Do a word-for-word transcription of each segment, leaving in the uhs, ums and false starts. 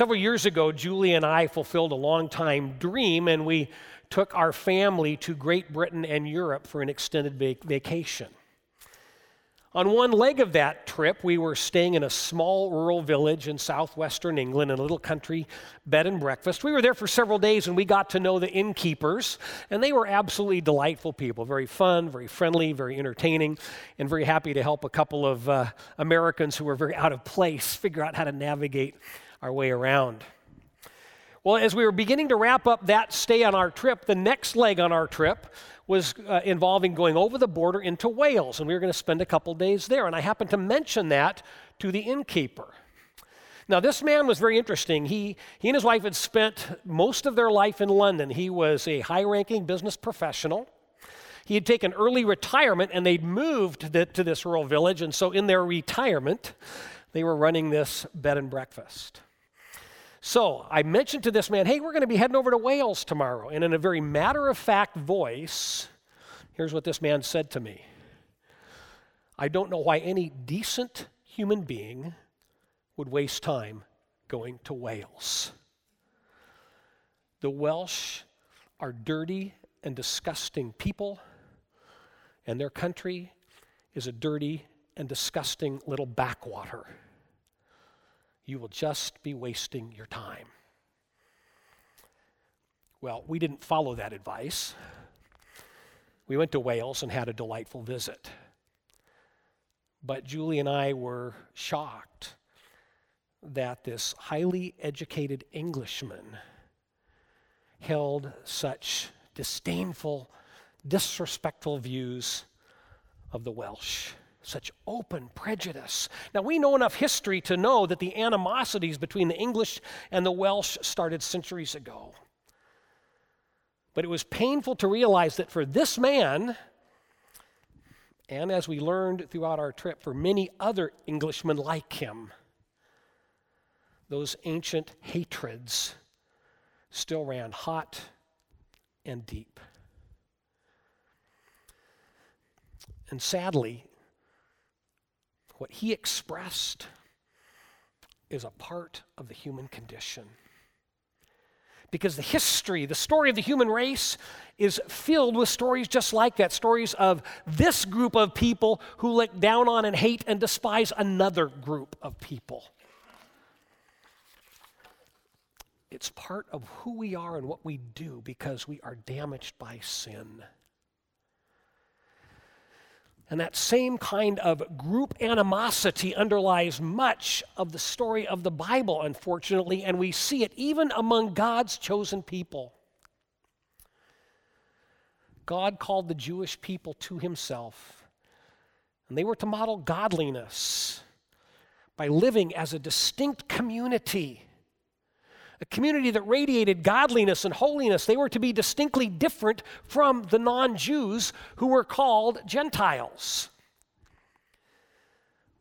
Several years ago, Julie and I fulfilled a long-time dream, and we took our family to Great Britain and Europe for an extended vac- vacation. On one leg of that trip, we were staying in a small rural village in southwestern England in a little country bed and breakfast. We were there for several days, and we got to know the innkeepers, and they were absolutely delightful people, very fun, very friendly, very entertaining, and very happy to help a couple of uh, Americans who were very out of place figure out how to navigate our way around. Well, as we were beginning to wrap up that stay on our trip, the next leg on our trip was uh, involving going over the border into Wales, and we were going to spend a couple days there, and I happened to mention that to the innkeeper. Now, this man was very interesting. He, he and his wife had spent most of their life in London. He was a high-ranking business professional. He had taken early retirement, and they'd moved to, the, to this rural village, and so in their retirement, they were running this bed and breakfast. So I mentioned to this man, hey, we're going to be heading over to Wales tomorrow. And in a very matter-of-fact voice, here's what this man said to me. I don't know why any decent human being would waste time going to Wales. The Welsh are dirty and disgusting people, and their country is a dirty and disgusting little backwater. You will just be wasting your time. Well, we didn't follow that advice. We went to Wales and had a delightful visit. But Julie and I were shocked that this highly educated Englishman held such disdainful, disrespectful views of the Welsh. Such open prejudice. Now, we know enough history to know that the animosities between the English and the Welsh started centuries ago. But it was painful to realize that for this man, and as we learned throughout our trip, for many other Englishmen like him, those ancient hatreds still ran hot and deep. And sadly, what he expressed is a part of the human condition. Because the history, the story of the human race is filled with stories just like that, stories of this group of people who look down on and hate and despise another group of people. It's part of who we are and what we do because we are damaged by sin. And that same kind of group animosity underlies much of the story of the Bible, unfortunately, and we see it even among God's chosen people. God called the Jewish people to himself, and they were to model godliness by living as a distinct community, a community that radiated godliness and holiness. They were to be distinctly different from the non-Jews who were called Gentiles.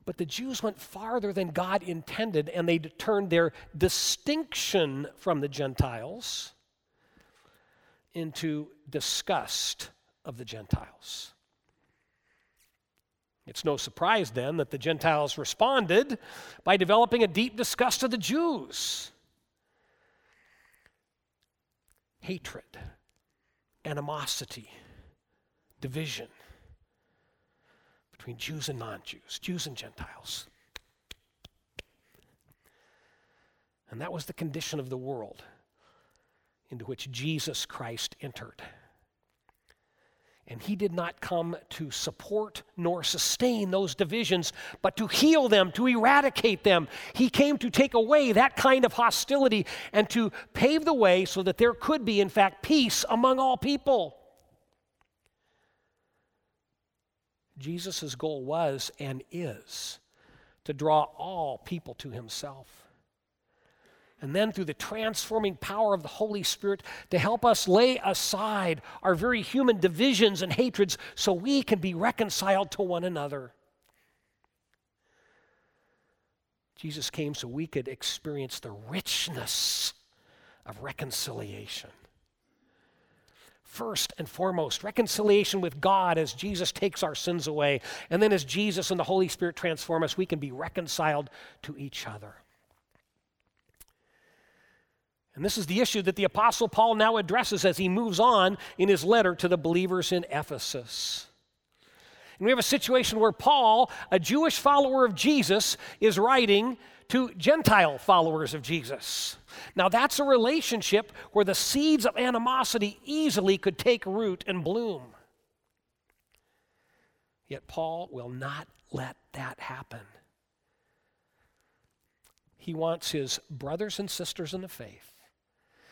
But the Jews went farther than God intended, and they turned their distinction from the Gentiles into disgust of the Gentiles. It's no surprise then that the Gentiles responded by developing a deep disgust of the Jews. Hatred, animosity, division between Jews and non-Jews, Jews and Gentiles. And that was the condition of the world into which Jesus Christ entered. And he did not come to support nor sustain those divisions, but to heal them, to eradicate them. He came to take away that kind of hostility and to pave the way so that there could be, in fact, peace among all people. Jesus' goal was and is to draw all people to himself. And then through the transforming power of the Holy Spirit to help us lay aside our very human divisions and hatreds so we can be reconciled to one another. Jesus came so we could experience the richness of reconciliation. First and foremost, reconciliation with God as Jesus takes our sins away. And then as Jesus and the Holy Spirit transform us, we can be reconciled to each other. And this is the issue that the Apostle Paul now addresses as he moves on in his letter to the believers in Ephesus. And we have a situation where Paul, a Jewish follower of Jesus, is writing to Gentile followers of Jesus. Now that's a relationship where the seeds of animosity easily could take root and bloom. Yet Paul will not let that happen. He wants his brothers and sisters in the faith,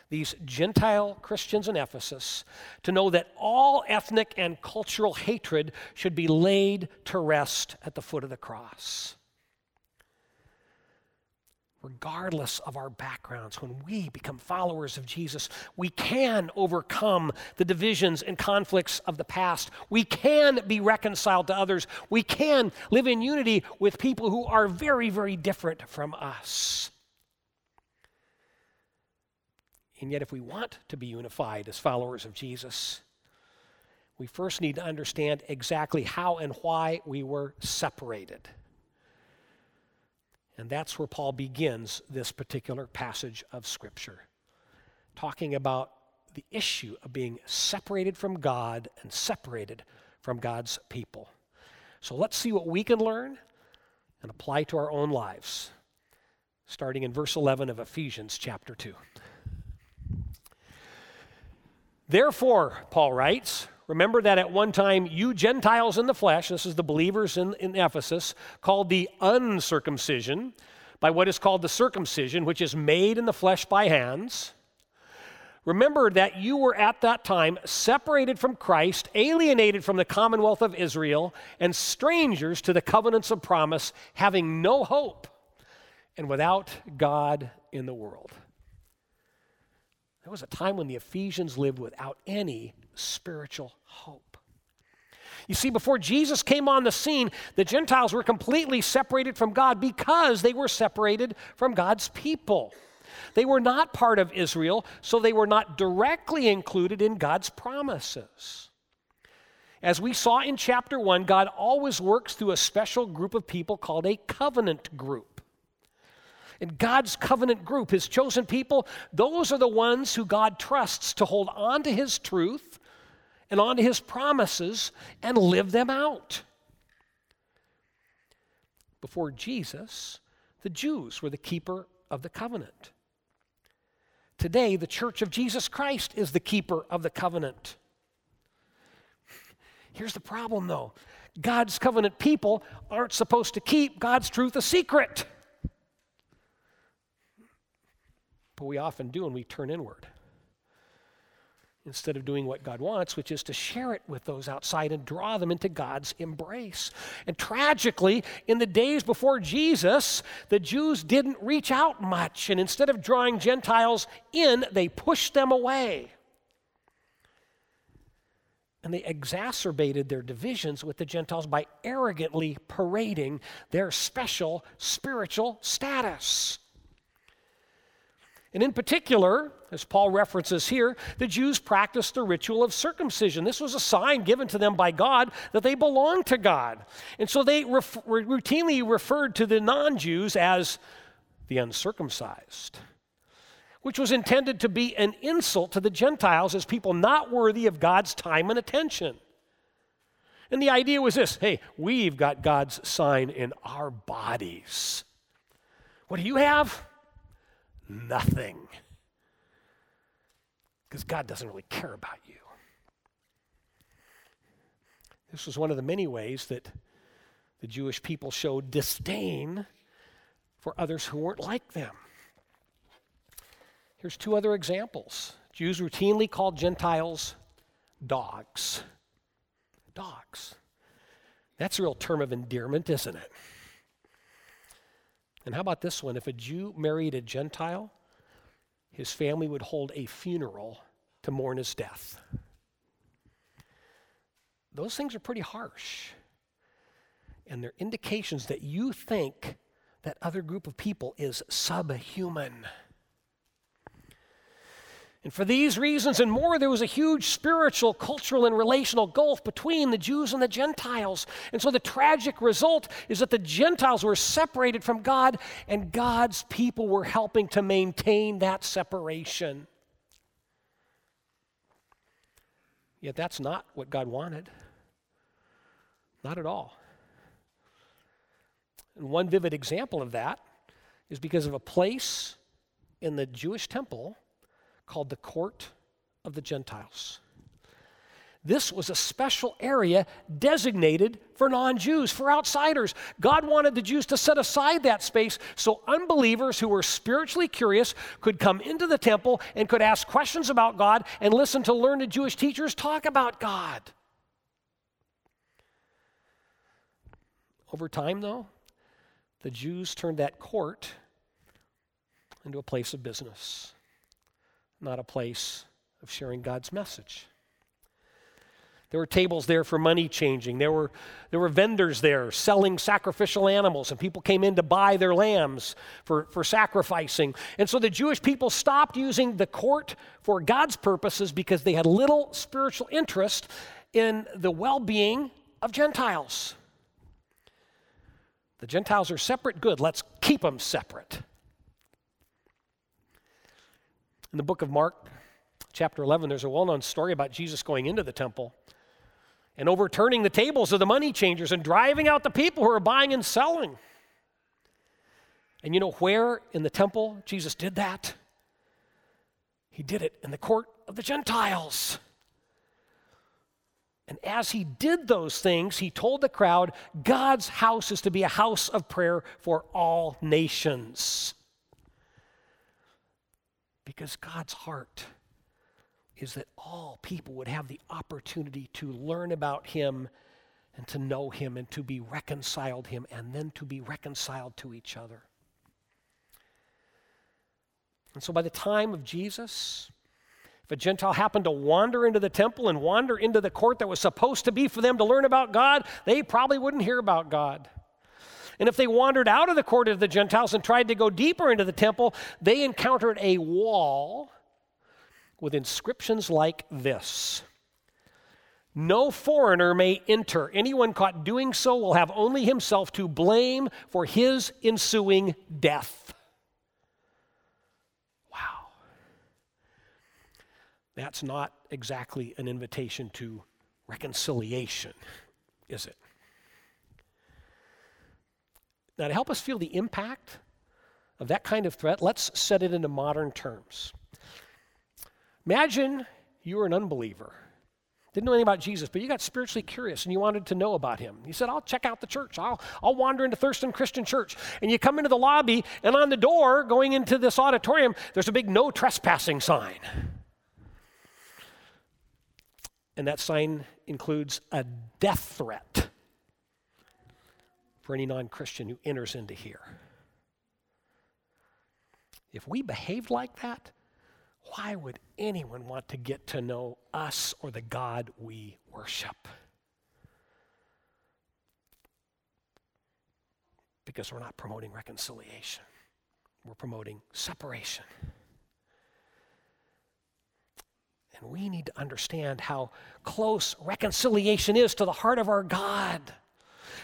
these Gentile Christians in Ephesus, to know that all ethnic and cultural hatred should be laid to rest at the foot of the cross. Regardless of our backgrounds, when we become followers of Jesus, we can overcome the divisions and conflicts of the past. We can be reconciled to others. We can live in unity with people who are very, very different from us. And yet, if we want to be unified as followers of Jesus, we first need to understand exactly how and why we were separated. And that's where Paul begins this particular passage of Scripture, talking about the issue of being separated from God and separated from God's people. So let's see what we can learn and apply to our own lives, starting in verse eleven of Ephesians chapter two. Therefore, Paul writes, remember that at one time you Gentiles in the flesh, this is the believers in, in Ephesus, called the uncircumcision by what is called the circumcision, which is made in the flesh by hands. Remember that you were at that time separated from Christ, alienated from the commonwealth of Israel, and strangers to the covenants of promise, having no hope and without God in the world. There was a time when the Ephesians lived without any spiritual hope. You see, before Jesus came on the scene, the Gentiles were completely separated from God because they were separated from God's people. They were not part of Israel, so they were not directly included in God's promises. As we saw in chapter one, God always works through a special group of people called a covenant group. And God's covenant group, his chosen people, those are the ones who God trusts to hold on to his truth and on to his promises and live them out. Before Jesus, the Jews were the keeper of the covenant. Today, the Church of Jesus Christ is the keeper of the covenant. Here's the problem, though. God's covenant people aren't supposed to keep God's truth a secret. But we often do, and we turn inward instead of doing what God wants, which is to share it with those outside and draw them into God's embrace. And tragically, in the days before Jesus, the Jews didn't reach out much, and instead of drawing Gentiles in, they pushed them away. And they exacerbated their divisions with the Gentiles by arrogantly parading their special spiritual status. And in particular, as Paul references here, the Jews practiced the ritual of circumcision. This was a sign given to them by God that they belonged to God. And so they ref- routinely referred to the non-Jews as the uncircumcised, which was intended to be an insult to the Gentiles as people not worthy of God's time and attention. And the idea was this: hey, we've got God's sign in our bodies. What do you have? Nothing. Because God doesn't really care about you. This was one of the many ways that the Jewish people showed disdain for others who weren't like them. Here's two other examples. Jews routinely called Gentiles dogs. Dogs. That's a real term of endearment, isn't it? And how about this one? If a Jew married a Gentile, his family would hold a funeral to mourn his death. Those things are pretty harsh. And they're indications that you think that other group of people is subhuman. And for these reasons and more, there was a huge spiritual, cultural, and relational gulf between the Jews and the Gentiles. And so the tragic result is that the Gentiles were separated from God, and God's people were helping to maintain that separation. Yet that's not what God wanted. Not at all. And one vivid example of that is because of a place in the Jewish temple called the Court of the Gentiles. This was a special area designated for non-Jews, for outsiders. God wanted the Jews to set aside that space so unbelievers who were spiritually curious could come into the temple and could ask questions about God and listen to learned Jewish teachers talk about God. Over time, though, the Jews turned that court into a place of business, not a place of sharing God's message. There were tables there for money changing. There were, there were vendors there selling sacrificial animals, and people came in to buy their lambs for, for sacrificing. And so the Jewish people stopped using the court for God's purposes because they had little spiritual interest in the well-being of Gentiles. The Gentiles are separate, good. Let's keep them separate. In the book of Mark, chapter eleven, there's a well-known story about Jesus going into the temple and overturning the tables of the money changers and driving out the people who are buying and selling. And you know where in the temple Jesus did that? He did it in the court of the Gentiles. And as he did those things, he told the crowd, God's house is to be a house of prayer for all nations. Because God's heart is that all people would have the opportunity to learn about him and to know him and to be reconciled to him and then to be reconciled to each other. And so by the time of Jesus, if a Gentile happened to wander into the temple and wander into the court that was supposed to be for them to learn about God, they probably wouldn't hear about God. And if they wandered out of the court of the Gentiles and tried to go deeper into the temple, they encountered a wall with inscriptions like this. No foreigner may enter. Anyone caught doing so will have only himself to blame for his ensuing death. That's not exactly an invitation to reconciliation, is it? Now, to help us feel the impact of that kind of threat, let's set it into modern terms. Imagine you were an unbeliever. Didn't know anything about Jesus, but you got spiritually curious and you wanted to know about him. You said, I'll check out the church. I'll, I'll wander into Thurston Christian Church. And you come into the lobby, and on the door going into this auditorium, there's a big no trespassing sign. And that sign includes a death threat for any non-Christian who enters into here. If we behaved like that, why would anyone want to get to know us or the God we worship? Because we're not promoting reconciliation. We're promoting separation. And we need to understand how close reconciliation is to the heart of our God.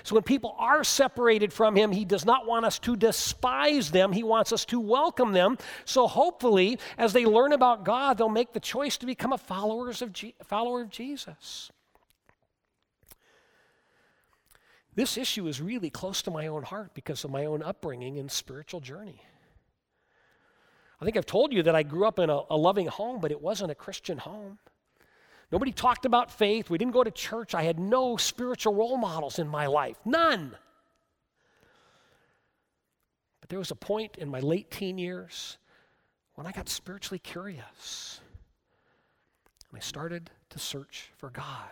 So when people are separated from him, he does not want us to despise them. He wants us to welcome them. So hopefully, as they learn about God, they'll make the choice to become a followers of Je- follower of Jesus. This issue is really close to my own heart because of my own upbringing and spiritual journey. I think I've told you that I grew up in a, a loving home, but it wasn't a Christian home. Nobody talked about faith. We didn't go to church. I had no spiritual role models in my life, none. But there was a point in my late teen years when I got spiritually curious. And I started to search for God.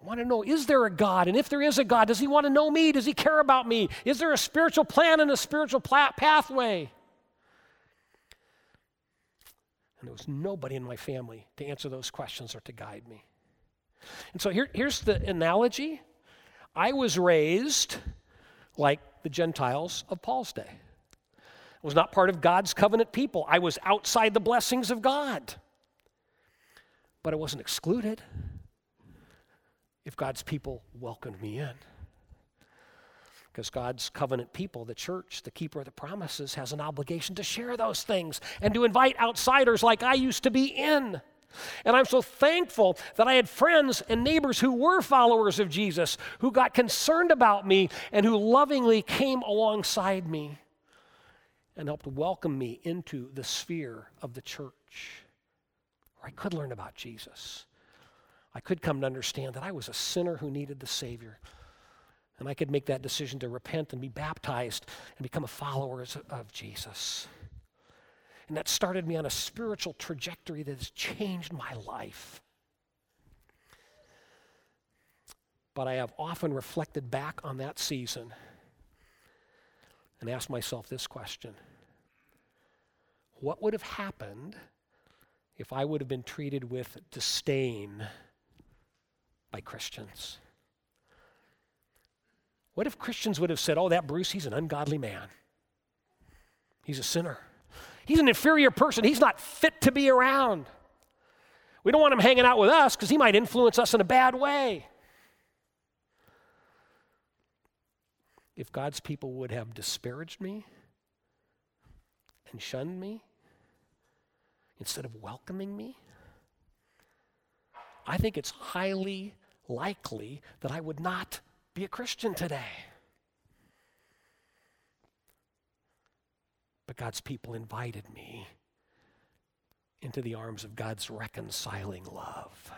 I want to know, is there a God? And if there is a God, does he want to know me? Does he care about me? Is there a spiritual plan and a spiritual pl- pathway? And there was nobody in my family to answer those questions or to guide me. And so here, here's the analogy. I was raised like the Gentiles of Paul's day. was not part of God's covenant people. I was outside the blessings of God. But I wasn't excluded if God's people welcomed me in. Because God's covenant people, the church, the keeper of the promises, has an obligation to share those things and to invite outsiders like I used to be in. And I'm so thankful that I had friends and neighbors who were followers of Jesus, who got concerned about me and who lovingly came alongside me and helped welcome me into the sphere of the church, where I could learn about Jesus. I could come to understand that I was a sinner who needed the Savior. And I could make that decision to repent and be baptized and become a follower of Jesus. And that started me on a spiritual trajectory that has changed my life. But I have often reflected back on that season and asked myself this question: what would have happened if I would have been treated with disdain by Christians? What if Christians would have said, "Oh, that Bruce, he's an ungodly man. He's a sinner. He's an inferior person. He's not fit to be around. We don't want him hanging out with us because he might influence us in a bad way." If God's people would have disparaged me and shunned me instead of welcoming me, I think it's highly likely that I would not be a Christian today. But God's people invited me into the arms of God's reconciling love.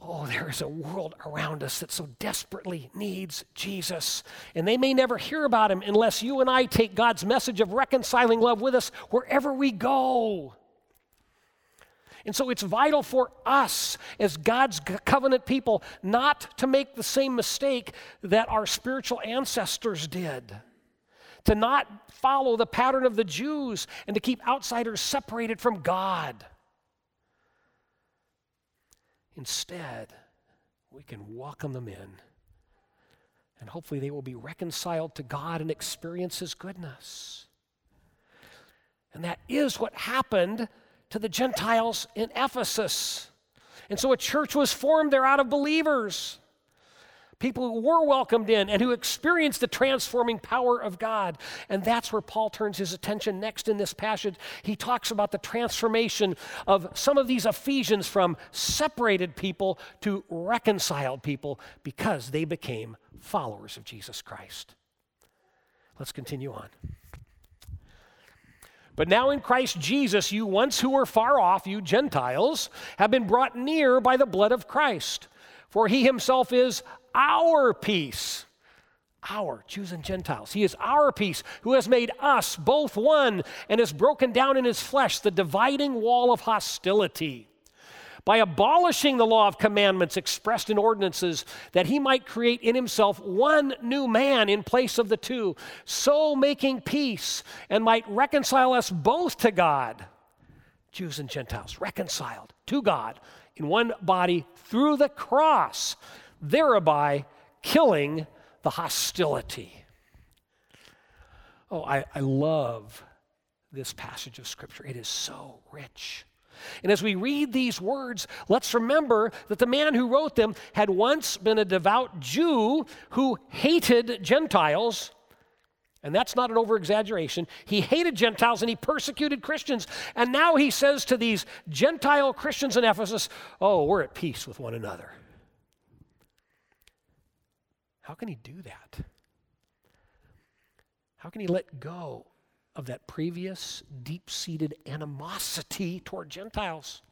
Oh, there is a world around us that so desperately needs Jesus. And they may never hear about him unless you and I take God's message of reconciling love with us wherever we go. And so it's vital for us as God's covenant people not to make the same mistake that our spiritual ancestors did, to not follow the pattern of the Jews and to keep outsiders separated from God. Instead, we can welcome them in, and hopefully they will be reconciled to God and experience his goodness. And that is what happened to the Gentiles in Ephesus. And so a church was formed there out of believers, people who were welcomed in and who experienced the transforming power of God. And that's where Paul turns his attention next in this passage. He talks about the transformation of some of these Ephesians from separated people to reconciled people because they became followers of Jesus Christ. Let's continue on. "But now in Christ Jesus, you once who were far off, you Gentiles, have been brought near by the blood of Christ. For he himself is our peace." Our, Jews and Gentiles. "He is our peace, who has made us both one and has broken down in his flesh the dividing wall of hostility, by abolishing the law of commandments expressed in ordinances, that he might create in himself one new man in place of the two, so making peace, and might reconcile us both to God." Jews and Gentiles reconciled to God in one body through the cross, thereby killing the hostility. Oh, I, I love this passage of Scripture. It is so rich. And as we read these words, let's remember that the man who wrote them had once been a devout Jew who hated Gentiles. And that's not an over-exaggeration. He hated Gentiles and he persecuted Christians. And now he says to these Gentile Christians in Ephesus, "Oh, we're at peace with one another." How can he do that? How can he let go of that previous deep-seated animosity toward Gentiles?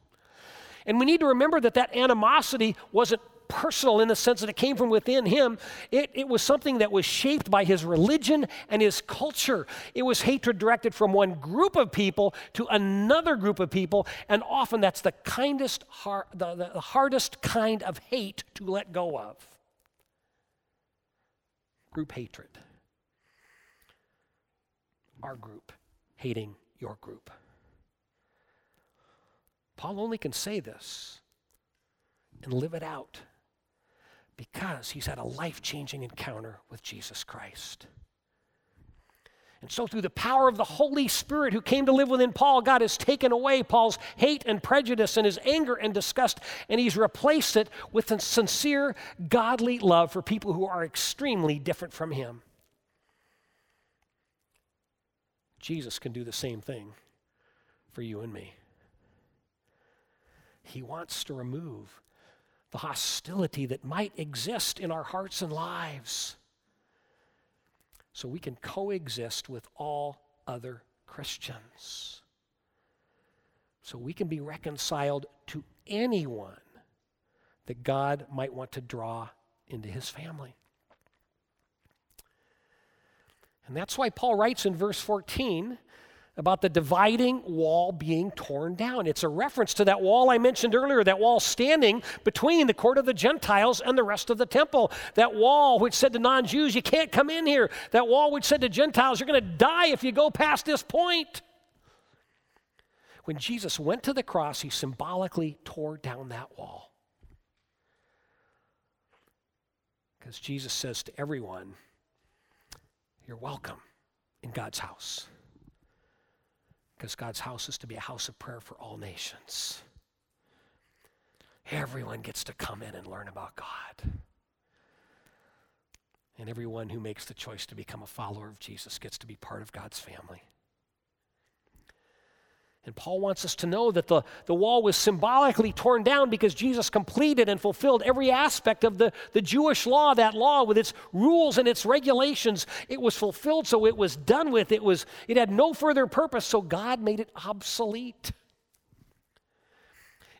And we need to remember that that animosity wasn't personal in the sense that it came from within him. It, it was something that was shaped by his religion and his culture. It was hatred directed from one group of people to another group of people, and often that's the kindest, har- the, the, the hardest kind of hate to let go of. Group hatred. Our group hating your group. Paul only can say this and live it out because he's had a life-changing encounter with Jesus Christ. And so through the power of the Holy Spirit who came to live within Paul, God has taken away Paul's hate and prejudice and his anger and disgust, and he's replaced it with a sincere, godly love for people who are extremely different from him. Jesus can do the same thing for you and me. He wants to remove the hostility that might exist in our hearts and lives, so we can coexist with all other Christians. So we can be reconciled to anyone that God might want to draw into his family. And that's why Paul writes in verse fourteen about the dividing wall being torn down. It's a reference to that wall I mentioned earlier, that wall standing between the court of the Gentiles and the rest of the temple. That wall which said to non-Jews, you can't come in here. That wall which said to Gentiles, you're going to die if you go past this point. When Jesus went to the cross, he symbolically tore down that wall. Because Jesus says to everyone, you're welcome in God's house. Because God's house is to be a house of prayer for all nations. Everyone gets to come in and learn about God. And everyone who makes the choice to become a follower of Jesus gets to be part of God's family. And Paul wants us to know that the, the wall was symbolically torn down because Jesus completed and fulfilled every aspect of the, the Jewish law, that law with its rules and its regulations. It was fulfilled, so it was done with. It was, it had no further purpose, so God made it obsolete.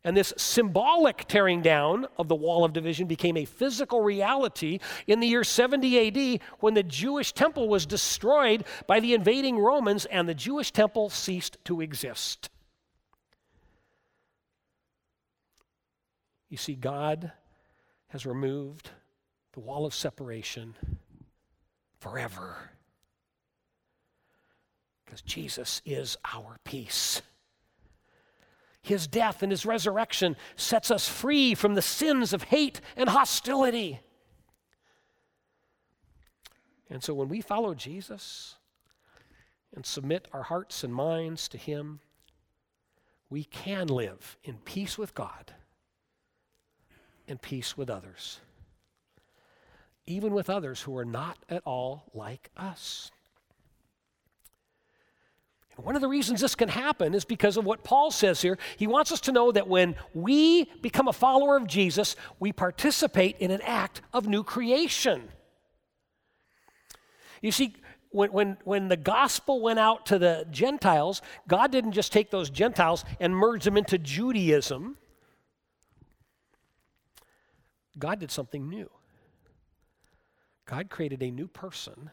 And this symbolic tearing down of the wall of division became a physical reality in the year seventy A D when the Jewish temple was destroyed by the invading Romans and the Jewish temple ceased to exist. You see, God has removed the wall of separation forever because Jesus is our peace. His death and his resurrection sets us free from the sins of hate and hostility. And so when we follow Jesus and submit our hearts and minds to him, we can live in peace with God and peace with others, even with others who are not at all like us. One of the reasons this can happen is because of what Paul says here. He wants us to know that when we become a follower of Jesus, we participate in an act of new creation. You see, when, when, when the gospel went out to the Gentiles, God didn't just take those Gentiles and merge them into Judaism. God did something new. God created a new person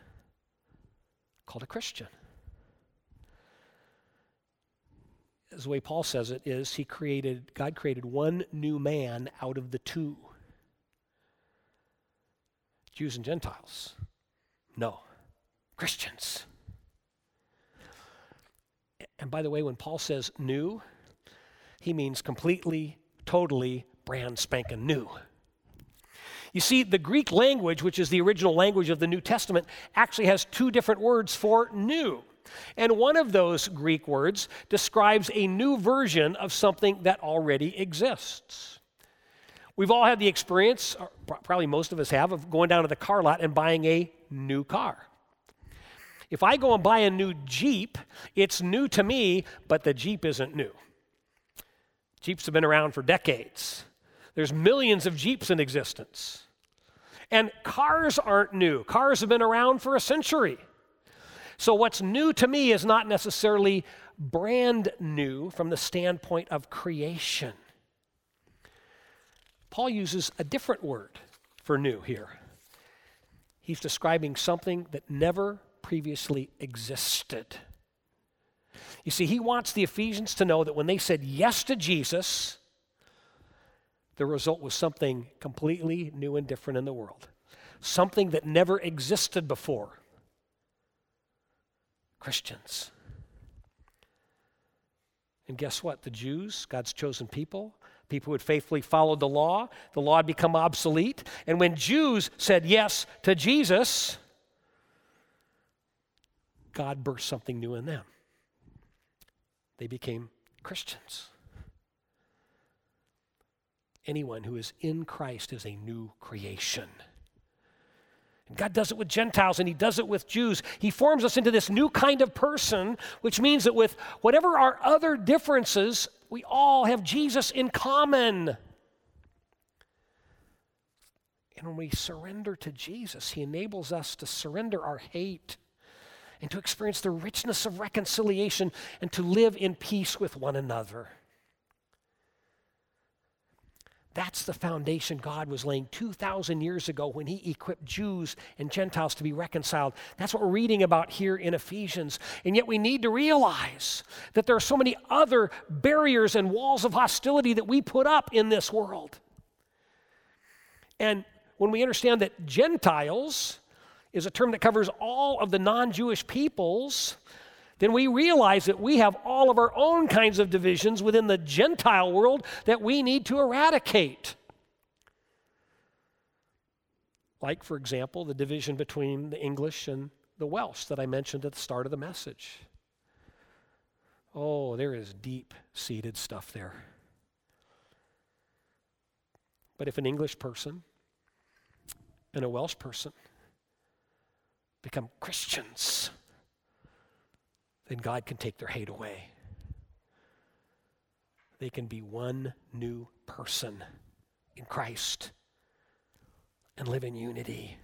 called a Christian. The way Paul says it is he created, God created one new man out of the two. Jews and Gentiles. No. Christians. And by the way, when Paul says new, he means completely, totally, brand spanking new. You see, the Greek language, which is the original language of the New Testament, actually has two different words for new. And one of those Greek words describes a new version of something that already exists. We've all had the experience, probably most of us have, of going down to the car lot and buying a new car. If I go and buy a new Jeep, it's new to me, but the Jeep isn't new. Jeeps have been around for decades. There's millions of Jeeps in existence. And cars aren't new. Cars have been around for a century. So what's new to me is not necessarily brand new from the standpoint of creation. Paul uses a different word for new here. He's describing something that never previously existed. You see, he wants the Ephesians to know that when they said yes to Jesus, the result was something completely new and different in the world. Something that never existed before. Christians. And guess what? The Jews, God's chosen people, people who had faithfully followed the law, the law had become obsolete. And when Jews said yes to Jesus, God burst something new in them. They became Christians. Anyone who is in Christ is a new creation. And God does it with Gentiles, and he does it with Jews. He forms us into this new kind of person, which means that with whatever our other differences, we all have Jesus in common. And when we surrender to Jesus, he enables us to surrender our hate and to experience the richness of reconciliation and to live in peace with one another. That's the foundation God was laying two thousand years ago when he equipped Jews and Gentiles to be reconciled. That's what we're reading about here in Ephesians. And yet we need to realize that there are so many other barriers and walls of hostility that we put up in this world. And when we understand that Gentiles is a term that covers all of the non-Jewish peoples, then we realize that we have all of our own kinds of divisions within the Gentile world that we need to eradicate. Like, for example, the division between the English and the Welsh that I mentioned at the start of the message. Oh, there is deep-seated stuff there. But if an English person and a Welsh person become Christians, then God can take their hate away. They can be one new person in Christ and live in unity.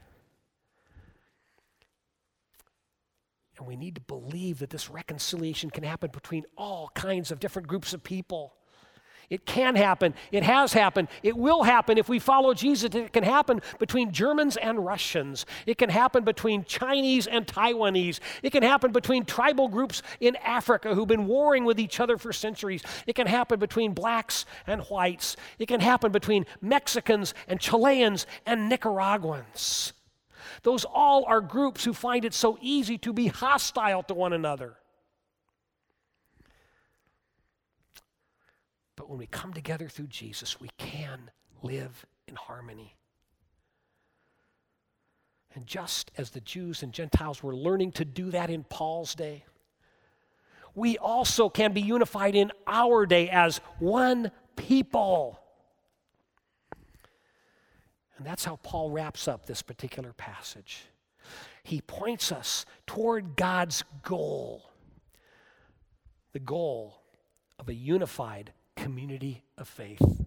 And we need to believe that this reconciliation can happen between all kinds of different groups of people. It can happen. It has happened. It will happen if we follow Jesus. It can happen between Germans and Russians. It can happen between Chinese and Taiwanese. It can happen between tribal groups in Africa who've been warring with each other for centuries. It can happen between blacks and whites. It can happen between Mexicans and Chileans and Nicaraguans. Those all are groups who find it so easy to be hostile to one another. But when we come together through Jesus, we can live in harmony. And just as the Jews and Gentiles were learning to do that in Paul's day, we also can be unified in our day as one people. And that's how Paul wraps up this particular passage. He points us toward God's goal, the goal of a unified community of faith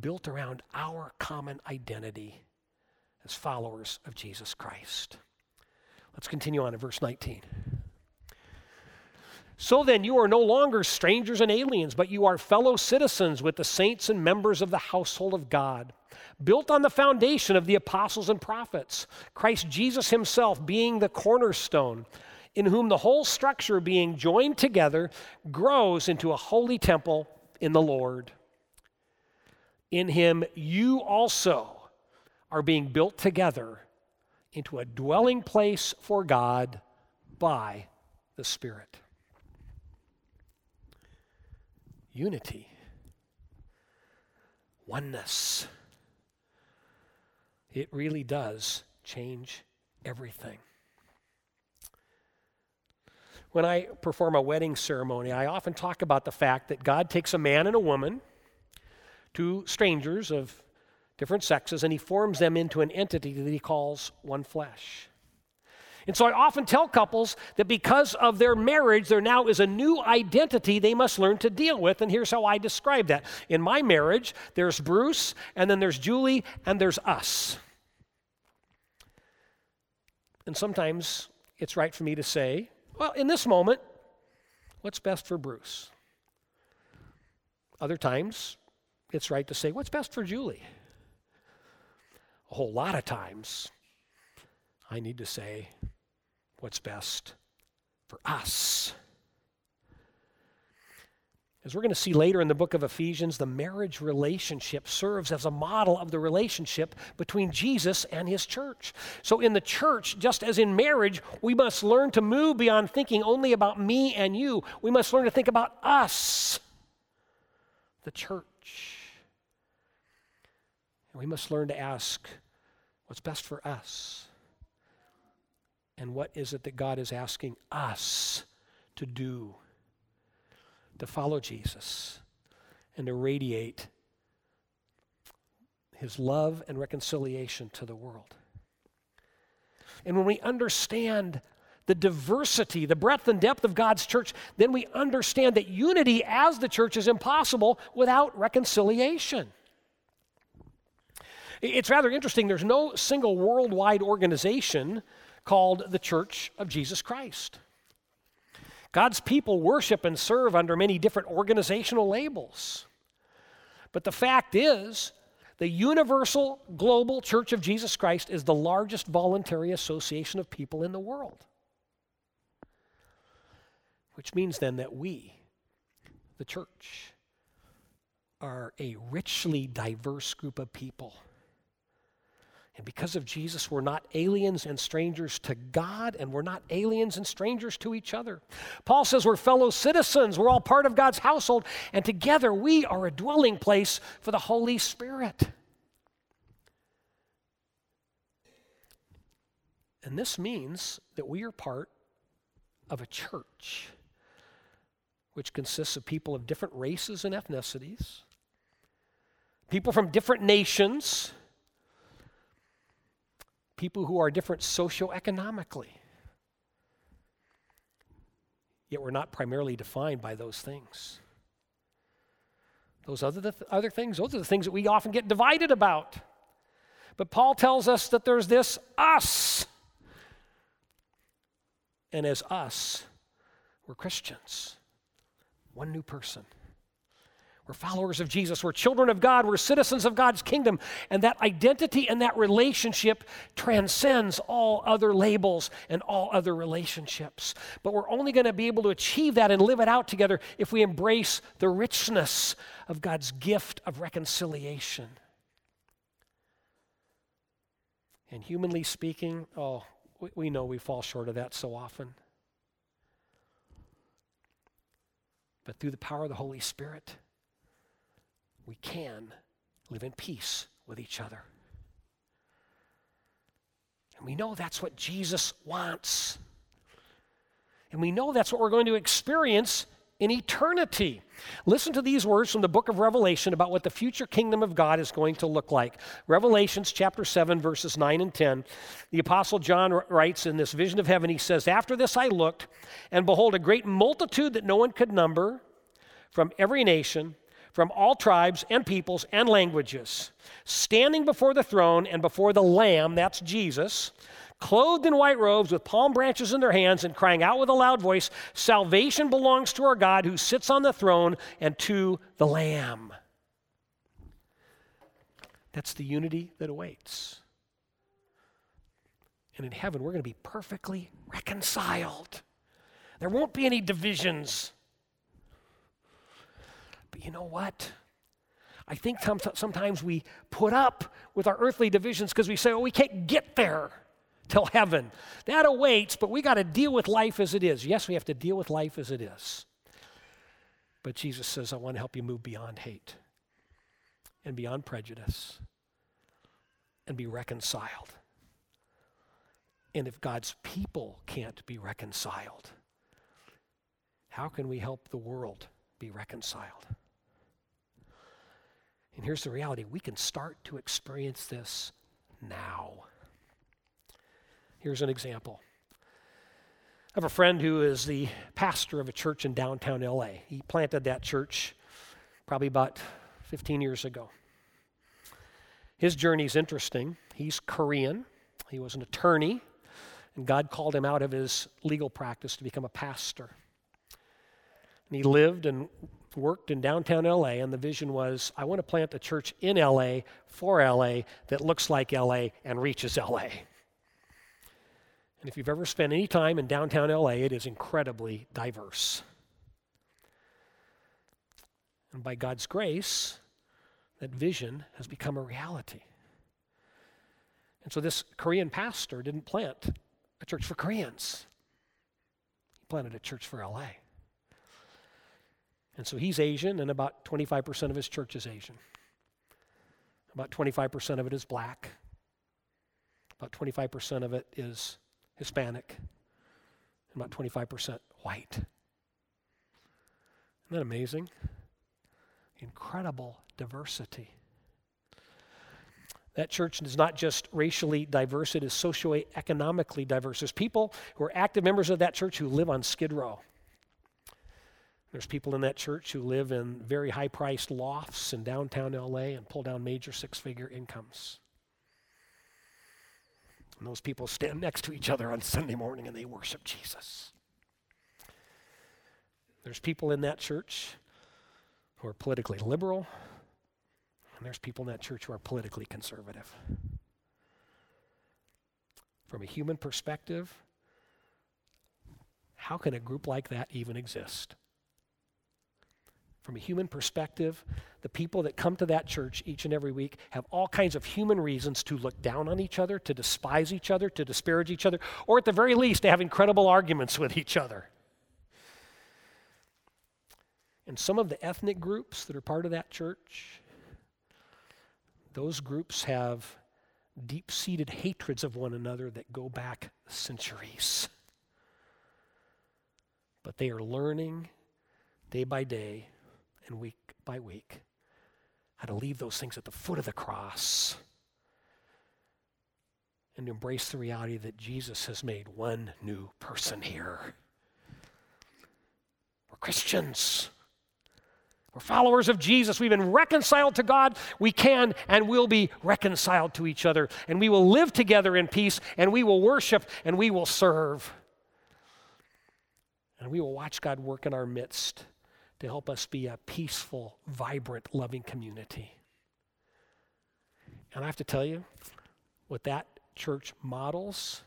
built around our common identity as followers of Jesus Christ. Let's continue on in verse nineteen. So then you are no longer strangers and aliens, but you are fellow citizens with the saints and members of the household of God, built on the foundation of the apostles and prophets, Christ Jesus himself being the cornerstone, in whom the whole structure being joined together grows into a holy temple in the Lord. In him you also are being built together into a dwelling place for God by the Spirit. Unity. Oneness. It really does change everything. When I perform a wedding ceremony, I often talk about the fact that God takes a man and a woman, two strangers of different sexes, and he forms them into an entity that he calls one flesh. And so I often tell couples that because of their marriage, there now is a new identity they must learn to deal with, and here's how I describe that. In my marriage, there's Bruce, and then there's Julie, and there's us. And sometimes it's right for me to say, well, in this moment, what's best for Bruce? Other times, it's right to say, what's best for Julie? A whole lot of times, I need to say, what's best for us? As we're going to see later in the book of Ephesians, the marriage relationship serves as a model of the relationship between Jesus and his church. So in the church, just as in marriage, we must learn to move beyond thinking only about me and you. We must learn to think about us, the church. And we must learn to ask, what's best for us? And what is it that God is asking us to do? To follow Jesus and to radiate his love and reconciliation to the world. And when we understand the diversity, the breadth and depth of God's church, then we understand that unity as the church is impossible without reconciliation. It's rather interesting. There's no single worldwide organization called the Church of Jesus Christ. God's people worship and serve under many different organizational labels. But the fact is, the universal global Church of Jesus Christ is the largest voluntary association of people in the world. Which means then that we, the church, are a richly diverse group of people. And because of Jesus, we're not aliens and strangers to God, and we're not aliens and strangers to each other. Paul says we're fellow citizens, we're all part of God's household, and together we are a dwelling place for the Holy Spirit. And this means that we are part of a church, which consists of people of different races and ethnicities, people from different nations, people who are different socioeconomically. Yet we're not primarily defined by those things. Those other, th- other things, those are the things that we often get divided about. But Paul tells us that there's this us. And as us, we're Christians. One new person. We're followers of Jesus. We're children of God. We're citizens of God's kingdom. And that identity and that relationship transcends all other labels and all other relationships. But we're only going to be able to achieve that and live it out together if we embrace the richness of God's gift of reconciliation. And humanly speaking, oh, we know we fall short of that so often. But through the power of the Holy Spirit, we can live in peace with each other. And we know that's what Jesus wants. And we know that's what we're going to experience in eternity. Listen to these words from the book of Revelation about what the future kingdom of God is going to look like. Revelations chapter seven, verses nine and ten. The Apostle John writes in this vision of heaven, he says, "After this I looked, and behold, a great multitude that no one could number, from every nation, from all tribes and peoples and languages, standing before the throne and before the Lamb," that's Jesus, "clothed in white robes with palm branches in their hands and crying out with a loud voice, 'Salvation belongs to our God who sits on the throne and to the Lamb.'" That's the unity that awaits. And in heaven, we're going to be perfectly reconciled. There won't be any divisions. But you know what? I think sometimes we put up with our earthly divisions because we say, "Oh, we can't get there till heaven. That awaits, but we got to deal with life as it is." Yes, we have to deal with life as it is. But Jesus says, "I want to help you move beyond hate and beyond prejudice and be reconciled." And if God's people can't be reconciled, how can we help the world be reconciled? And here's the reality. We can start to experience this now. Here's an example. I have a friend who is the pastor of a church in downtown L A. He planted that church probably about fifteen years ago. His journey's interesting. He's Korean. He was an attorney, and God called him out of his legal practice to become a pastor. And he lived and worked in downtown L A, and the vision was, "I want to plant a church in L A, for L A, that looks like L A and reaches L A." And if you've ever spent any time in downtown L A, it is incredibly diverse. And by God's grace, that vision has become a reality. And so this Korean pastor didn't plant a church for Koreans. He planted a church for L A. And so he's Asian, and about twenty-five percent of his church is Asian. About twenty-five percent of it is black. About twenty-five percent of it is Hispanic, and about twenty-five percent white. Isn't that amazing? Incredible diversity. That church is not just racially diverse, it is socioeconomically diverse. There's people who are active members of that church who live on Skid Row. There's people in that church who live in very high-priced lofts in downtown L A and pull down major six-figure incomes. And those people stand next to each other on Sunday morning and they worship Jesus. There's people in that church who are politically liberal, and there's people in that church who are politically conservative. From a human perspective, how can a group like that even exist? From a human perspective, the people that come to that church each and every week have all kinds of human reasons to look down on each other, to despise each other, to disparage each other, or at the very least, to have incredible arguments with each other. And some of the ethnic groups that are part of that church, those groups have deep-seated hatreds of one another that go back centuries. But they are learning day by day and week by week how to leave those things at the foot of the cross and embrace the reality that Jesus has made one new person here. We're Christians. We're followers of Jesus. We've been reconciled to God. We can and will be reconciled to each other. And we will live together in peace, and we will worship, and we will serve. And we will watch God work in our midst to help us be a peaceful, vibrant, loving community. And I have to tell you, what that church models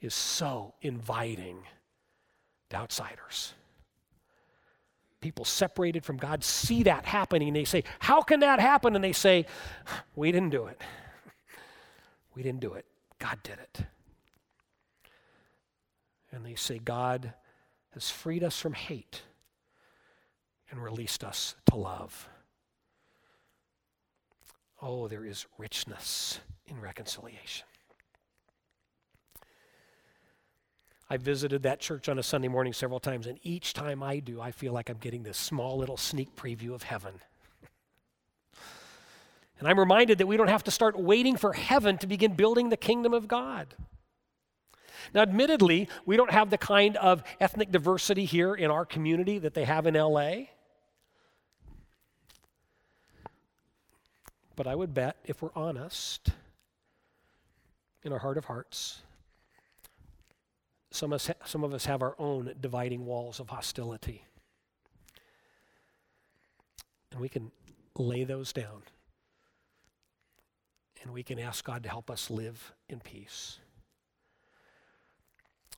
is so inviting to outsiders. People separated from God see that happening, and they say, how can that happen? And they say, we didn't do it. We didn't do it. God did it. And they say, God has freed us from hate and released us to love. Oh, there is richness in reconciliation. I visited that church on a Sunday morning several times, and each time I do, I feel like I'm getting this small little sneak preview of heaven. And I'm reminded that we don't have to start waiting for heaven to begin building the kingdom of God. Now, admittedly, we don't have the kind of ethnic diversity here in our community that they have in L A. But I would bet, if we're honest, in our heart of hearts, some of us ha- some of us have our own dividing walls of hostility. And we can lay those down. And we can ask God to help us live in peace,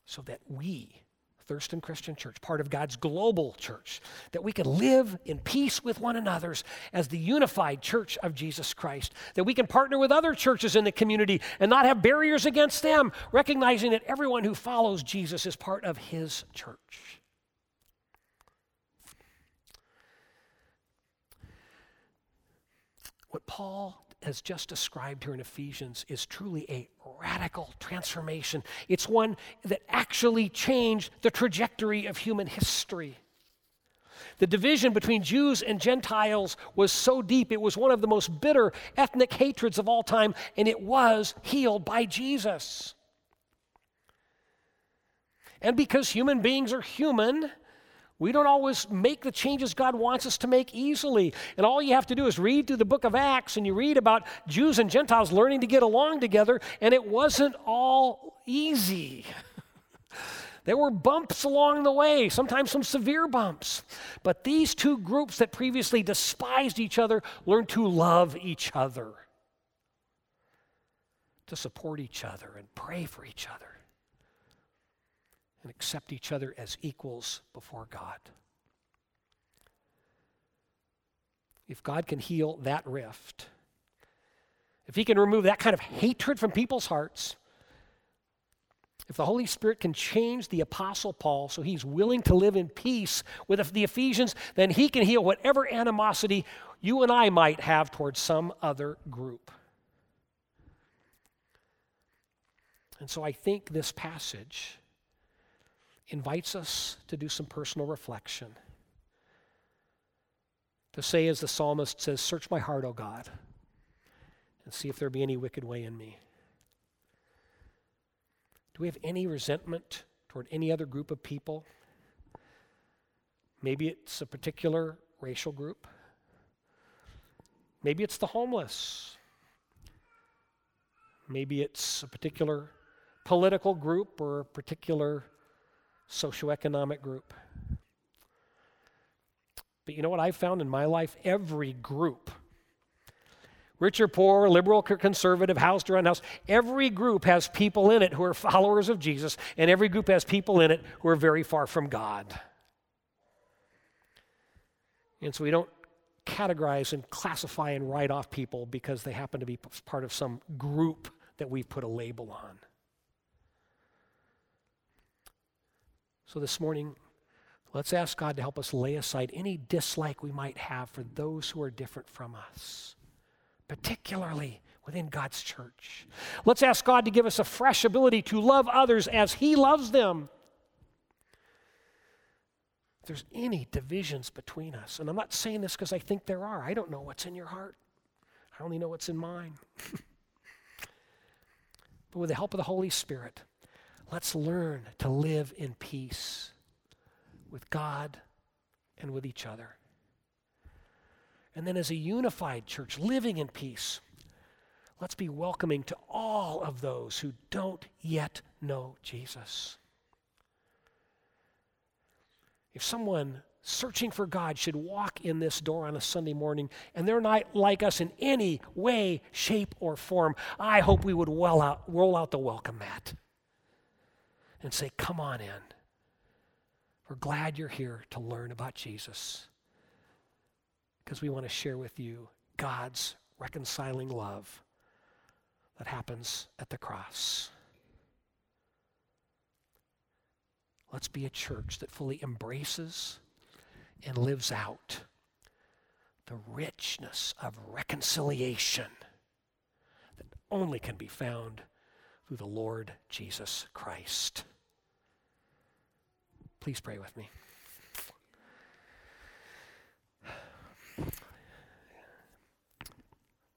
so that we, Thurston Christian Church, part of God's global church, that we can live in peace with one another as the unified church of Jesus Christ, that we can partner with other churches in the community and not have barriers against them, recognizing that everyone who follows Jesus is part of his church. What Paul has just described here in Ephesians is truly a radical transformation. It's one that actually changed the trajectory of human history. The division between Jews and Gentiles was so deep, it was one of the most bitter ethnic hatreds of all time, and it was healed by Jesus. And because human beings are human, we don't always make the changes God wants us to make easily. And all you have to do is read through the book of Acts, and you read about Jews and Gentiles learning to get along together, and it wasn't all easy. There were bumps along the way, sometimes some severe bumps. But these two groups that previously despised each other learned to love each other, to support each other and pray for each other, and accept each other as equals before God. If God can heal that rift, if he can remove that kind of hatred from people's hearts, if the Holy Spirit can change the Apostle Paul so he's willing to live in peace with the Ephesians, then he can heal whatever animosity you and I might have towards some other group. And so I think this passage invites us to do some personal reflection. To say, as the psalmist says, search my heart, O God, and see if there be any wicked way in me. Do we have any resentment toward any other group of people? Maybe it's a particular racial group. Maybe it's the homeless. Maybe it's a particular political group or a particular socioeconomic group. But you know what I've found in my life? Every group, rich or poor, liberal or conservative, housed or unhoused, every group has people in it who are followers of Jesus, and every group has people in it who are very far from God. And so we don't categorize and classify and write off people because they happen to be part of some group that we've put a label on. So this morning, let's ask God to help us lay aside any dislike we might have for those who are different from us, particularly within God's church. Let's ask God to give us a fresh ability to love others as He loves them. If there's any divisions between us, and I'm not saying this because I think there are. I don't know what's in your heart. I only know what's in mine. But with the help of the Holy Spirit, let's learn to live in peace with God and with each other. And then as a unified church, living in peace, let's be welcoming to all of those who don't yet know Jesus. If someone searching for God should walk in this door on a Sunday morning and they're not like us in any way, shape, or form, I hope we would well out, roll out the welcome mat and say, come on in. We're glad you're here to learn about Jesus because we want to share with you God's reconciling love that happens at the cross. Let's be a church that fully embraces and lives out the richness of reconciliation that only can be found through the Lord Jesus Christ. Please pray with me.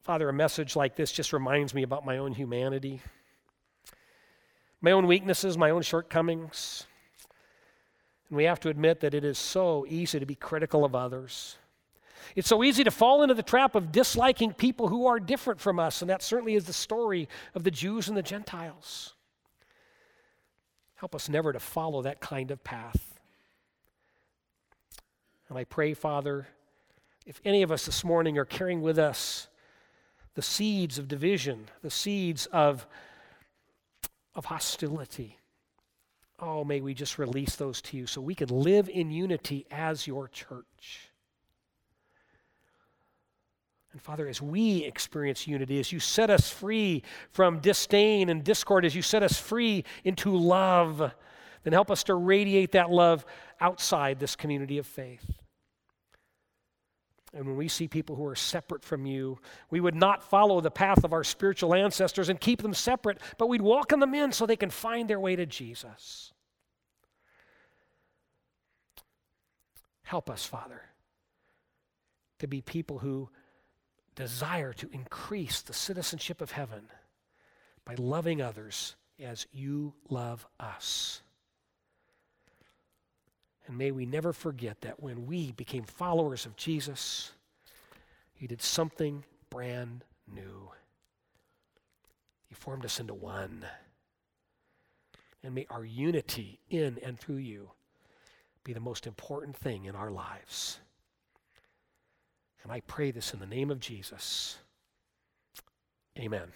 Father, a message like this just reminds me about my own humanity, my own weaknesses, my own shortcomings. And we have to admit that it is so easy to be critical of others. It's so easy to fall into the trap of disliking people who are different from us, and that certainly is the story of the Jews and the Gentiles. Help us never to follow that kind of path. And I pray, Father, if any of us this morning are carrying with us the seeds of division, the seeds of, of hostility, oh, may we just release those to you so we can live in unity as your church. And Father, as we experience unity, as you set us free from disdain and discord, as you set us free into love, then help us to radiate that love outside this community of faith. And when we see people who are separate from you, we would not follow the path of our spiritual ancestors and keep them separate, but we'd welcome them in so they can find their way to Jesus. Help us, Father, to be people who desire to increase the citizenship of heaven by loving others as you love us. And may we never forget that when we became followers of Jesus, he did something brand new. He formed us into one. And may our unity in and through you be the most important thing in our lives. And I pray this in the name of Jesus. Amen.